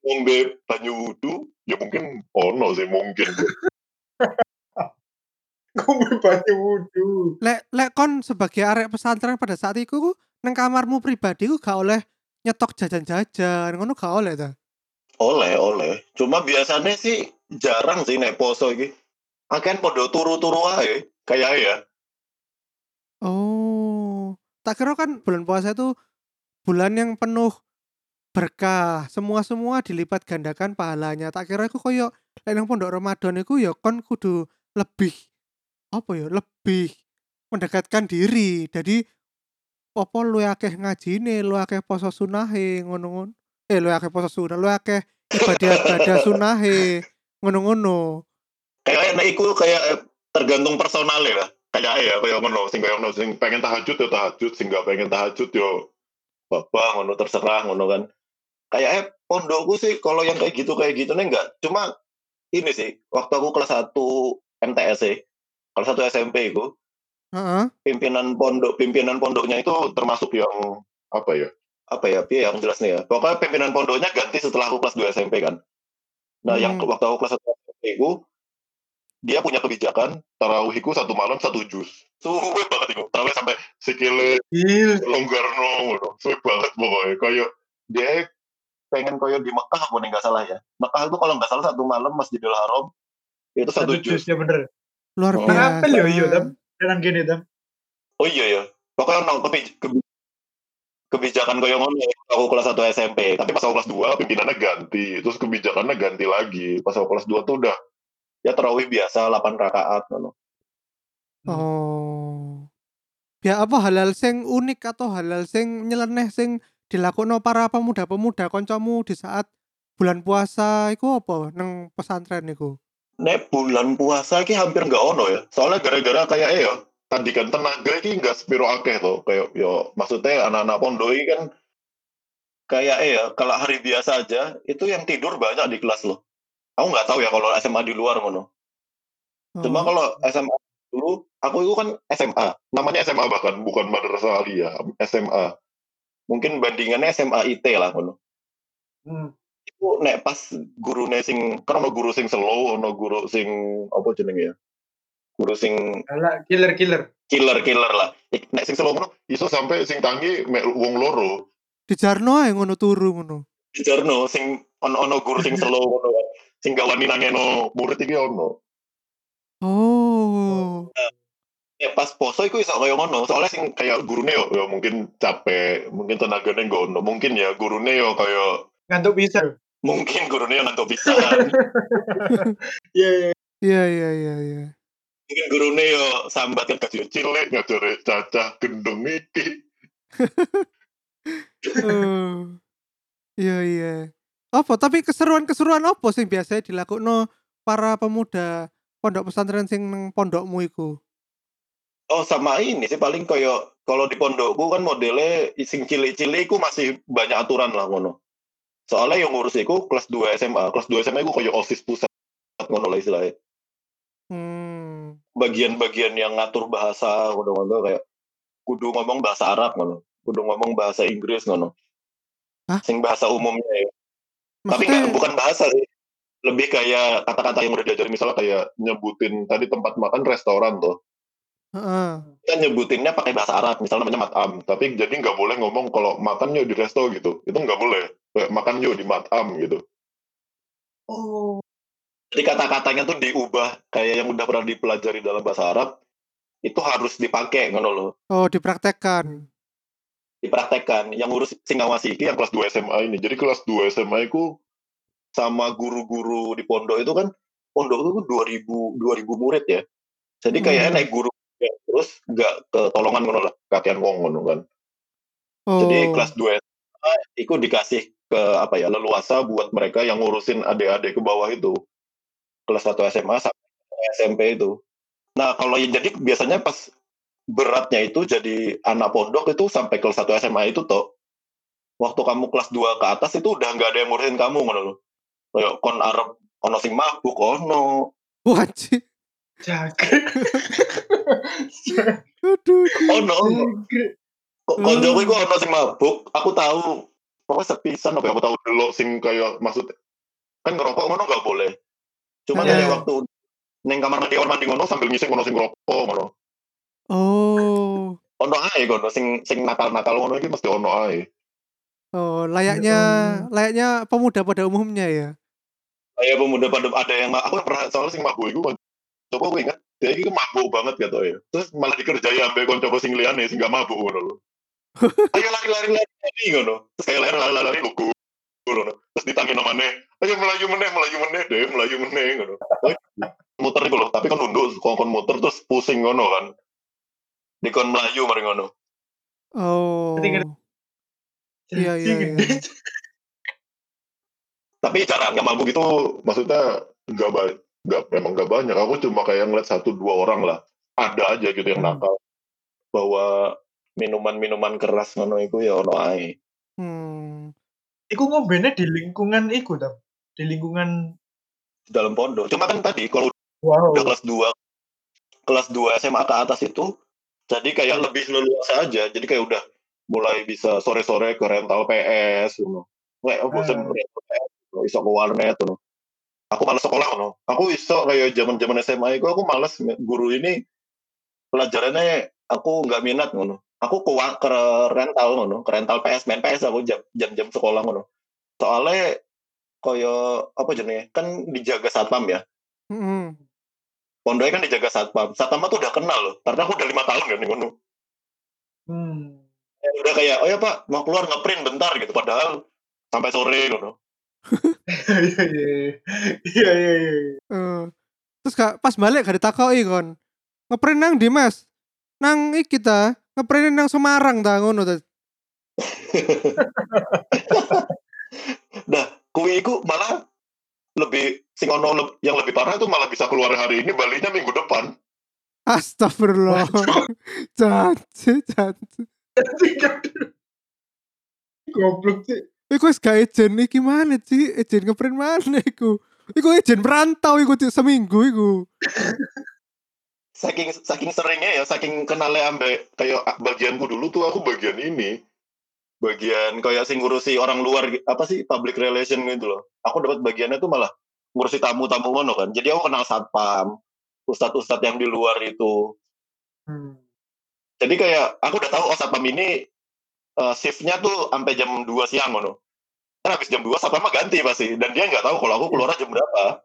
ngombe banyu wudu, ya mungkin ono sih mungkin. Ngombe banyu wudu. Lek lek kon sebagai arek pesantren pada saat iku nang kamarmu pribadi ku gak oleh nyetok jajan-jajan, ngono gak oleh ta? Oleh, oleh. Cuma biasanya sih jarang sih nek poso iki. Akan podo turu-turu ae, kayak ya. Oh, tak kira kan bulan puasa itu bulan yang penuh berkah. Semua-semua dilipat gandakan pahalanya. Tak kira iku koyo lek nang pondok Ramadan iku ya kon kudu lebih apa ya lebih mendekatkan diri, jadi apa lu akeh ngajine, lu akeh poso sunahe ngono-ngono, eh lu akeh poso sunah, lu akeh ibadah-ibadah sunahe ngono-ngono. Kayak nek iku kayak tergantung personal ya, kayak ya kayak ngono, sing koyo sing pengen tahajud ya tahajud, sing gak pengen tahajud yo babah ngono, terserah ngono kan. Kayak eh pondokku sih kalau yang kayak gitu kayak gitu nih enggak, cuma ini sih waktu aku kelas satu M T S kalau satu S M P itu, uh-huh. pimpinan pondok pimpinan pondoknya itu termasuk yang apa ya? Apa ya? Dia yang jelas nih ya. Pokoknya pimpinan pondoknya ganti setelah aku kelas dua S M P kan. Nah, hmm. yang waktu aku kelas satu S M P itu, dia punya kebijakan tarawihiku satu malam satu jus. Suwe banget itu. Tarawih sampai sikile longgarno ngono. Suwe banget pokoknya. Kayak dia pengen koyo di Mekah apa enggak salah ya. Mekah itu kalau enggak salah satu malam Masjidil Haram itu satu, satu jus. Ya bener. Luar oh, biasa. Apel yo yo tam, jalan gini tam. Oh iya ya. Pokoknya nang kebijakan koyo ngono aku kelas satu S M P, tapi pas aku kelas dua pimpinannya ganti, terus kebijakannya ganti lagi. Pas aku kelas dua tuh udah ya tarawih biasa delapan rakaat ngono. Oh. Ya apa halal sing unik atau halal sing nyeleneh sing dilakoni para pemuda-pemuda kancamu di saat bulan puasa iku apa nang pesantren niku? Nek bulan puasa ki hampir nggak ono ya, soalnya gara-gara kayak eh ya tadi kan tenaga ki nggak sepiro akeh loh, kayak yo maksudnya anak-anak pondok ini kan kayak eh ya kalau hari biasa aja itu yang tidur banyak di kelas loh. Aku nggak tahu ya kalau S M A di luar ngono. Cuma kalau S M A dulu aku itu kan S M A, namanya S M A bahkan bukan madrasah aliyah, S M A. Mungkin bandingannya S M A I T lah ngono. Hmm. Iku nek pas gurune sing karena ono guru sing slow, ono guru sing apa jenenge ya? Guru sing ala killer-killer. Killer-killer lah. Nek sing slow ngono iso sampai sing tangi mek wong loro. Dijarno ae ngono turu ngono. Dijarno sing ono-ono guru sing slow ngono kan. Sing gak wani nangeno murid iki ono. Oh. Nah, ya pas poso iku iso kaya ngono. Soalnya sing kaya gurune yo, yo mungkin capek, mungkin tenagane gak ono. Mungkin ya gurune yo kaya ngantuk bisa. Mungkin gurunya ngantuk bisa. Iya, iya, iya, iya. Mungkin gurunya yo sambat kan kecil cilik, ngajari cacah gendeng iki. Iya, iya. Apa tapi keseruan-keseruan apa sih biasanya dilakukno para pemuda pondok pesantren sing nang pondokmu iku? Oh, sama ini sih paling koyo kalau di pondokku kan modele sing cilik-cilik iku masih banyak aturan lah ngono. Soalnya yang ngurus iku kelas dua S M A, kelas dua S M A iku koyo OSIS pusat ngono lah istilahnya. Hmm. Bagian-bagian yang ngatur bahasa ngono-ngono kayak kudu ngomong bahasa Arab ngono. kudu ngomong bahasa Inggris ngono. Hah? Sing bahasa umumnya ya. Maksudnya... Tapi kan bukan bahasa sih. Lebih kayak kata-kata yang udah diajarin, misalnya kayak nyebutin tadi tempat makan restoran tuh. Uh. Kita nyebutinnya pakai bahasa Arab, misalnya namanya mat'am. Tapi jadi nggak boleh ngomong kalau makannya di resto gitu. Itu nggak boleh. Makannya di mat'am gitu. Oh. Jadi kata-katanya tuh diubah kayak yang udah pernah dipelajari dalam bahasa Arab. Itu harus dipakai ngono loh. Oh, dipraktekkan. Dipraktekkan. Yang ngurus singawasi ini yang kelas dua S M A ini. Jadi kelas dua S M A ku sama guru-guru di pondok itu kan, pondok itu dua ribu murid ya, jadi kayaknya hmm. naik guru ya, terus nggak ketolongan ngono lah, kakean wong ngono kan. Oh. Jadi kelas dua S M A itu dikasih ke apa ya, leluasa buat mereka yang ngurusin adik-adik ke bawah itu, kelas satu S M A sampai S M P itu. Nah kalau yang jadi biasanya pas beratnya itu jadi anak pondok itu sampai kelas satu S M A itu toh, waktu kamu kelas dua ke atas itu udah nggak ada yang ngurusin kamu ngono loh. Kayak kon Arab ono sing mabuk ono. Wajib. Jaget. Aduh. Ono. Konjoku iku ono sing mabuk, aku tahu. Pokoknya sepisan apa aku tahu dulu sing kayak maksud kan ngerokok ngono enggak boleh. Cuma dari yeah. waktu ning kamar mandi orang mandi ngono sambil ngising ono sing ngerokok ngono. Oh. Ono ae ngono sing sing nakal-nakal ngono iki mesti ono ae. Oh, layaknya hmm. layaknya pemuda pada umumnya ya. Kayak pemuda pada ada yang aku pernah soal sing mabuk iku. Coba aku ingat, dia iki mabuk banget gitu ya. Terus malah dikerjai ambek kanca sing liyane sing gak mabuk ngono lho. Ayo lari-lari-lari ngono. Terus kayak lari-lari lugu ngono. Terus ditangino maneh, ayo melayu meneh, melayu meneh, deh melayu meneh ngono. Muter iku lho, tapi kan nunduk, kon muter terus pusing ngono kan. Dikon melayu mari ngono. Oh. Iya, iya, iya. Tapi cara nggak mabuk itu maksudnya nggak banyak, memang nggak banyak. Aku cuma kayak ngeliat satu dua orang lah, ada aja gitu yang nakal. Bahwa minuman-minuman keras ngono itu ya ono ae. Hmm. Iku ngombene di lingkungan iku ta, di lingkungan dalam pondok. Cuma kan tadi kalau wow. udah kelas dua, kelas dua S M A ke atas itu, jadi kayak lebih leluasa aja. Jadi kayak udah mulai bisa sore-sore ke rental P S, no. Kayak aku bosan rental P S, iso ke warnet, no. Aku malas sekolah, no. Aku iso kayak zaman-zaman S M A aku, aku malas guru ini pelajarannya aku nggak minat, no. Aku ke, ke rental, no. Ke rental P S, main P S aku jam-jam sekolah, no. Soalnya kayak apa jenenge? Kan dijaga satpam ya. Mm-hmm. Pondoknya kan dijaga satpam. Satpam tuh udah kenal loh, karena aku udah lima tahun kan, no. Hmm. Udah kayak, oh ya Pak, mau keluar ngeprint bentar gitu, padahal sampai sore gitu. Iya iya iya iya. Terus gak, pas balik gak ditakoki kon. Ngeprint nang di Mas. Nang iki ta, ngeprint nang Semarang ta ngono ta. Nah, kuwi iku malah lebih sing ono yang lebih parah itu malah bisa keluar hari ini, baliknya minggu depan. Astagfirullah. Janji janji. Goblok sih. Iku wis gak ejen iki maneh sih, ejen ngeprint maneh iku. Iku ejen merantau iku seminggu iku. Saking saking seringnya ya, saking kenale ambek kayak bagianku dulu tuh aku bagian ini. Bagian kayak sing ngurusi orang luar apa sih public relation gitu loh. Aku dapat bagiannya tuh malah ngurusi tamu-tamu ngono kan. Jadi aku kenal satpam, ustad-ustad yang di luar itu. Hmm. Jadi kayak aku udah tahu oh satpam ini uh, shiftnya tuh sampai jam dua siang ngono. Kan habis jam dua satpam mah ganti pasti dan dia enggak tahu kalau aku keluar jam berapa.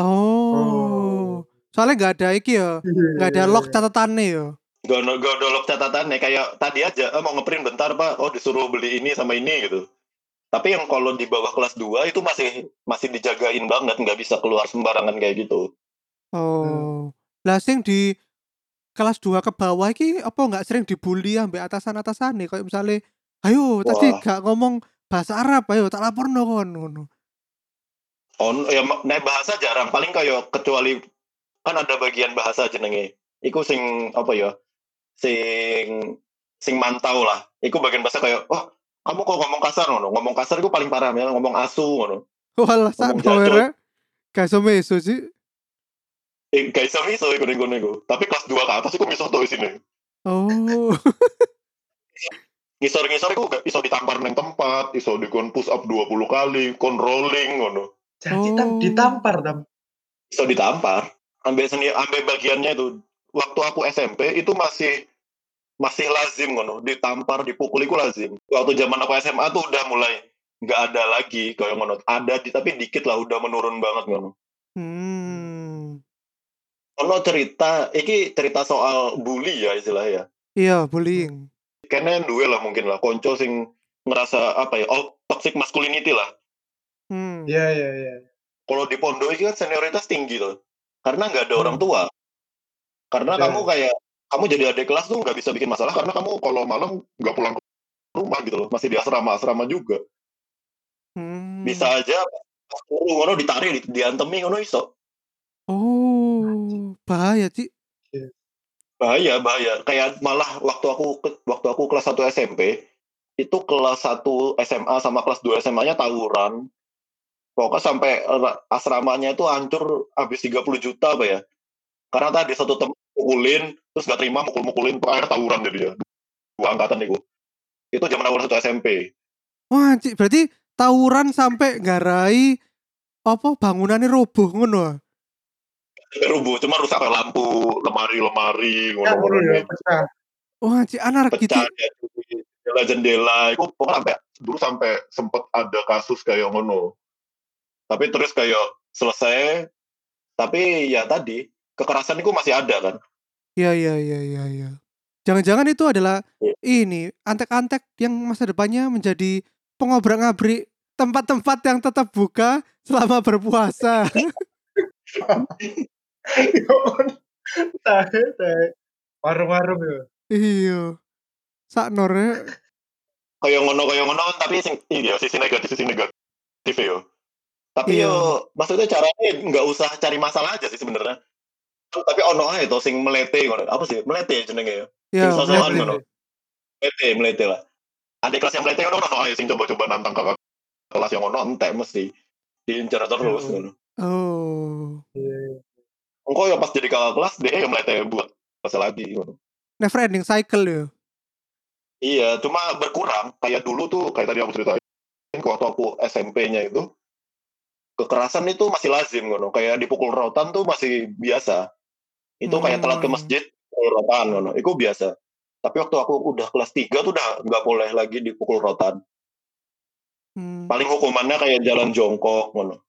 Oh. oh. Soalnya enggak ada iki ya. Enggak ada log catatannya ya. Enggak ada enggak ada log catatannya kayak tadi aja eh, mau ngeprint bentar Pak. Oh disuruh beli ini sama ini gitu. Tapi yang kalau di bawah kelas dua itu masih masih dijagain banget, enggak bisa keluar sembarangan kayak gitu. Oh. Lah sing di kelas dua ke bawah iki apa enggak sering dibully ambek atasan-atasane kayak misalnya ayo tadi gak ngomong bahasa Arab ayo tak laporno kon ngono. On ya nek bahasa jarang paling kayak kecuali kan ada bagian bahasa jenenge. Iku sing apa ya? Sing sing mantau lah. Iku bagian bahasa kayak oh kamu kok ngomong kasar ngono. Ngomong kasar iku paling parah ya ngomong asu ngono. Walah sadore. Kasome iso sih. Eh, gak bisa miso ikut-ikut. Tapi kelas dua ke atas aku miso tau di sini. Oh. ngisor-ngisor ku gak iso ditampar nang tempat, iso dikon push up dua puluh kali, kon rolling ngono. Jadi oh. tam ditampar tam. Iso ditampar. Ambil seni ambil bagiannya itu. Waktu aku S M P itu masih masih lazim ngono, ditampar, dipukul itu lazim. Waktu zaman aku S M A tuh udah mulai enggak ada lagi kayak ngono. Ada tapi dikit lah, udah menurun banget ngono. Hmm. Ono cerita, iki cerita soal bully ya istilahnya. Iya, bullying. Kene duwe lah mungkin lah konco sing ngerasa apa ya, oh, toxic masculinity lah. Hmm. Iya, iya, iya. Kalau di pondok itu kan senioritas tinggi tuh. Karena enggak ada hmm. orang tua. Karena yeah. kamu kayak kamu jadi adik kelas tuh nggak bisa bikin masalah karena kamu kalau malam nggak pulang ke rumah gitu loh, masih di asrama-asrama juga. Hmm. Bisa aja oh, ngono ditarik, diantemi ngono iso. Oh, bahaya sih. Bahaya, bahaya. Kayak malah waktu aku waktu aku kelas satu S M P, itu kelas satu S M A sama kelas dua S M A-nya tawuran. Pokoknya sampai asramanya itu hancur habis tiga puluh juta apa ya. Karena tadi satu teman mukulin, terus gak terima mukul-mukulin, akhirnya tawuran jadi ya. Dua angkatan itu. Itu zaman awal satu S M P. Wah, cik, berarti tawuran sampai garai apa bangunannya roboh ngono. Roboh, cuma rusak lampu, lemari-lemari ngono-ngono. Wah, cik anarki cik. Jendela-jendela, itu pokoknya sampai dulu sampai sempat ada kasus kayak ngono. Tapi terus kayak selesai, tapi ya tadi kekerasan itu masih ada kan? Iya iya iya iya. Ya. Jangan-jangan itu adalah ya. Ini antek-antek yang masa depannya menjadi pengobrak-abrik tempat-tempat yang tetap buka selama berpuasa. Tahu tahu. Warung-warung ya. Iya. Saknore. Kayak ngono kayak ngono tapi sing iya sisi negatif sisi negatif yo. Tapi yo ya. Maksudnya caranya nggak usah cari masalah aja sih sebenarnya. Tapi ono ae to sing melete ngono. Apa sih? Melete jenenge ya. Sing sosokan ngono. Melete, melete lah. Adik kelas yang melete ngono ono ae sing coba-coba nantang kakak kelas yang ono entek mesti diincar terus ngono. Oh. Iya. Engko ya pas jadi kakak kelas dia yang melete buat masalah lagi ngono. Never ending cycle ya. Iya, cuma berkurang. Kayak dulu tuh kayak tadi aku ceritain waktu aku S M P-nya itu kekerasan itu masih lazim ngono. Kayak dipukul rotan tuh masih biasa. Itu kayak telat ke masjid, pukul rotan, ngono. Itu biasa. Tapi waktu aku udah kelas tiga tuh udah nggak boleh lagi dipukul rotan. Hmm. Paling hukumannya kayak jalan jongkok, ngono.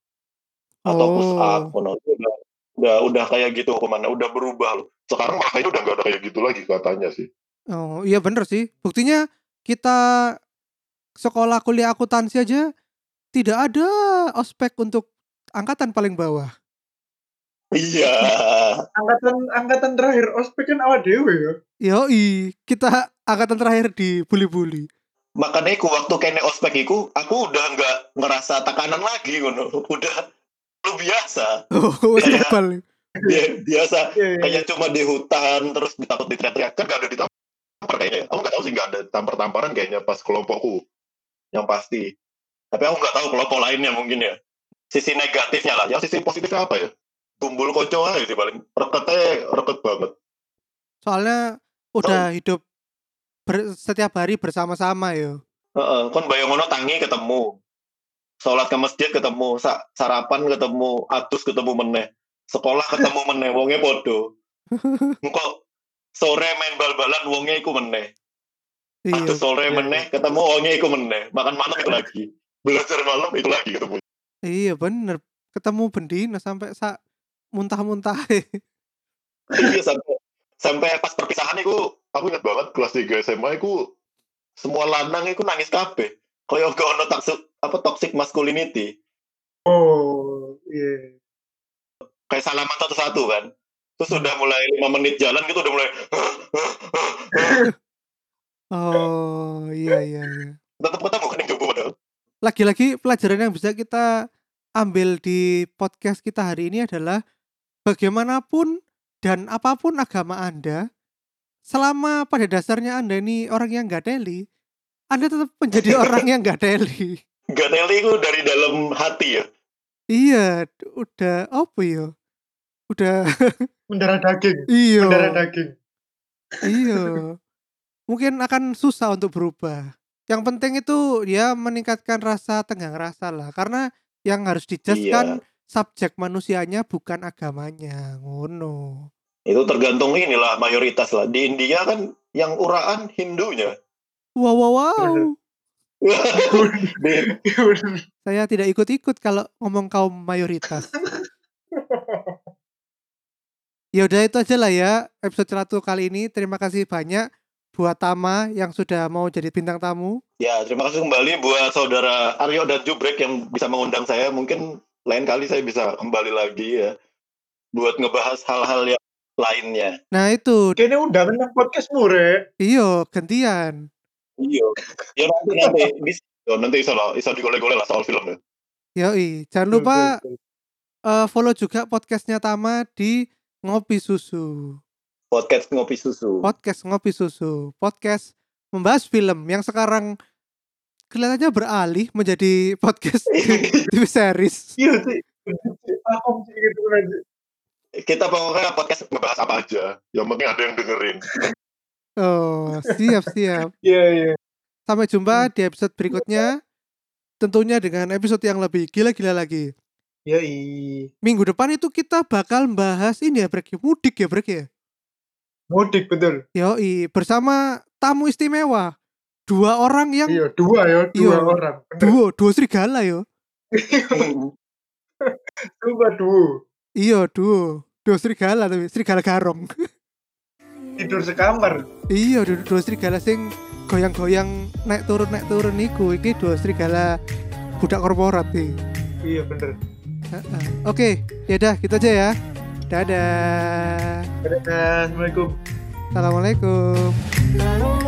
Atau oh. push up, ngono. Udah, udah, udah kayak gitu hukumannya. Udah berubah loh. Sekarang makanya udah nggak ada kayak gitu lagi katanya sih. Oh iya bener sih. Buktinya kita sekolah kuliah akuntansi aja tidak ada ospek untuk angkatan paling bawah. Iya. Angkatan angkatan terakhir ospek kan awal dewe ya. Yoi, kita angkatan terakhir dibuli-buli. Makanya aku waktu kene ospek iku, aku udah enggak ngerasa tekanan lagi ngono. Udah lu biasa. Oh, wis kebal. Biasa kayak cuma di hutan terus ditakut diteriak-teriak kan gak ada ditampar kayaknya. Aku enggak tahu sih enggak ada tampar-tamparan kayaknya pas kelompokku. Yang pasti. Tapi aku nggak tahu kelompok lainnya mungkin ya. Sisi negatifnya lah. Yang sisi positifnya apa ya? Gumbul kocok aja sih paling. Reketnya reket banget. Soalnya udah so, hidup ber, setiap hari bersama-sama ya. Uh-uh. Kon bayangono tangi ketemu. Sholat ke masjid ketemu. Sa- sarapan ketemu. Adus ketemu meneh. Sekolah ketemu meneh. Wongnya bodoh. Kok sore main bal-balan wongnya iku meneh. Adus sore meneh. Ketemu wongnya iku meneh. Makan malam itu lagi. Belajar malam itu lagi ketemu. Iya bener. Ketemu bendina sampai sak muntah-muntah. Iya sampai sampai pas perpisahan iku aku ingat banget kelas tiga S M A iku semua lanang iku nangis kabeh. Kaya gak ono taksub apa toxic masculinity. Oh, iya. Yeah. Kayak salaman satu-satu kan. Terus udah mulai lima menit jalan gitu udah mulai oh, iya iya iya. Tetap ketemu kan yang jumbo padahal. Lagi-lagi pelajaran yang bisa kita ambil di podcast kita hari ini adalah bagaimanapun dan apapun agama Anda, selama pada dasarnya Anda ini orang yang gak teli, Anda tetap menjadi orang yang gak teli. Gak teli itu dari dalam hati ya? Iya, udah apa ya? Udah mendarah daging. Iya. Mendarah daging. Iya. mungkin akan susah untuk berubah. Yang penting itu ya meningkatkan rasa tenggang rasa lah, karena yang harus dijudgekan iya. subjek manusianya bukan agamanya, ngono. Itu tergantung inilah mayoritas lah. Di India kan yang uraan Hindunya. Wow wow wow. Saya tidak ikut-ikut kalau ngomong kaum mayoritas. Ya udah itu aja lah ya episode Celatu kali ini. Terima kasih banyak buat Tama yang sudah mau jadi bintang tamu. Ya, terima kasih kembali buat saudara Aryo dan Jumbrek yang bisa mengundang saya. Mungkin lain kali saya bisa kembali lagi ya buat ngebahas hal-hal yang lainnya. Nah itu kayaknya udah menang podcast mure. Iyo, gantian. Iyo. Ya nanti nanti bisa nanti bisa lah, bisa digoleh-goleh lah soal film deh. Yoi, jangan lupa uh, follow juga podcastnya Tama di Ngopi Susu. Podcast Ngopi Susu. Podcast Ngopi Susu. Podcast membahas film yang sekarang kelihatannya beralih menjadi podcast T V series. Iya sih. Kita pokoknya podcast membahas apa aja. Yang penting ada yang dengerin. Oh, siap-siap. Iya, yeah, iya. Yeah. Sampai jumpa di episode berikutnya. Tentunya dengan episode yang lebih gila-gila lagi. Yoi. Minggu depan itu kita bakal bahas ini ya, Brek. Mudik ya, Brek ya. Mudik, betul. Yoi, bersama tamu istimewa. Dua orang yang Iya, dua ya, dua yo. orang. Bener. Duo, duo serigala yo. Coba duo. Iya, duo. Duo serigala tapi serigala garong. Tidur sekamar. Iya, dua serigala sing goyang-goyang naik turun naik turun niku. Iki dua serigala budak korporat iki. Iya, bener. Uh-uh. Oke, okay, ya dah, kita aja ya. Dadah. Dadah. Assalamualaikum. Assalamualaikum.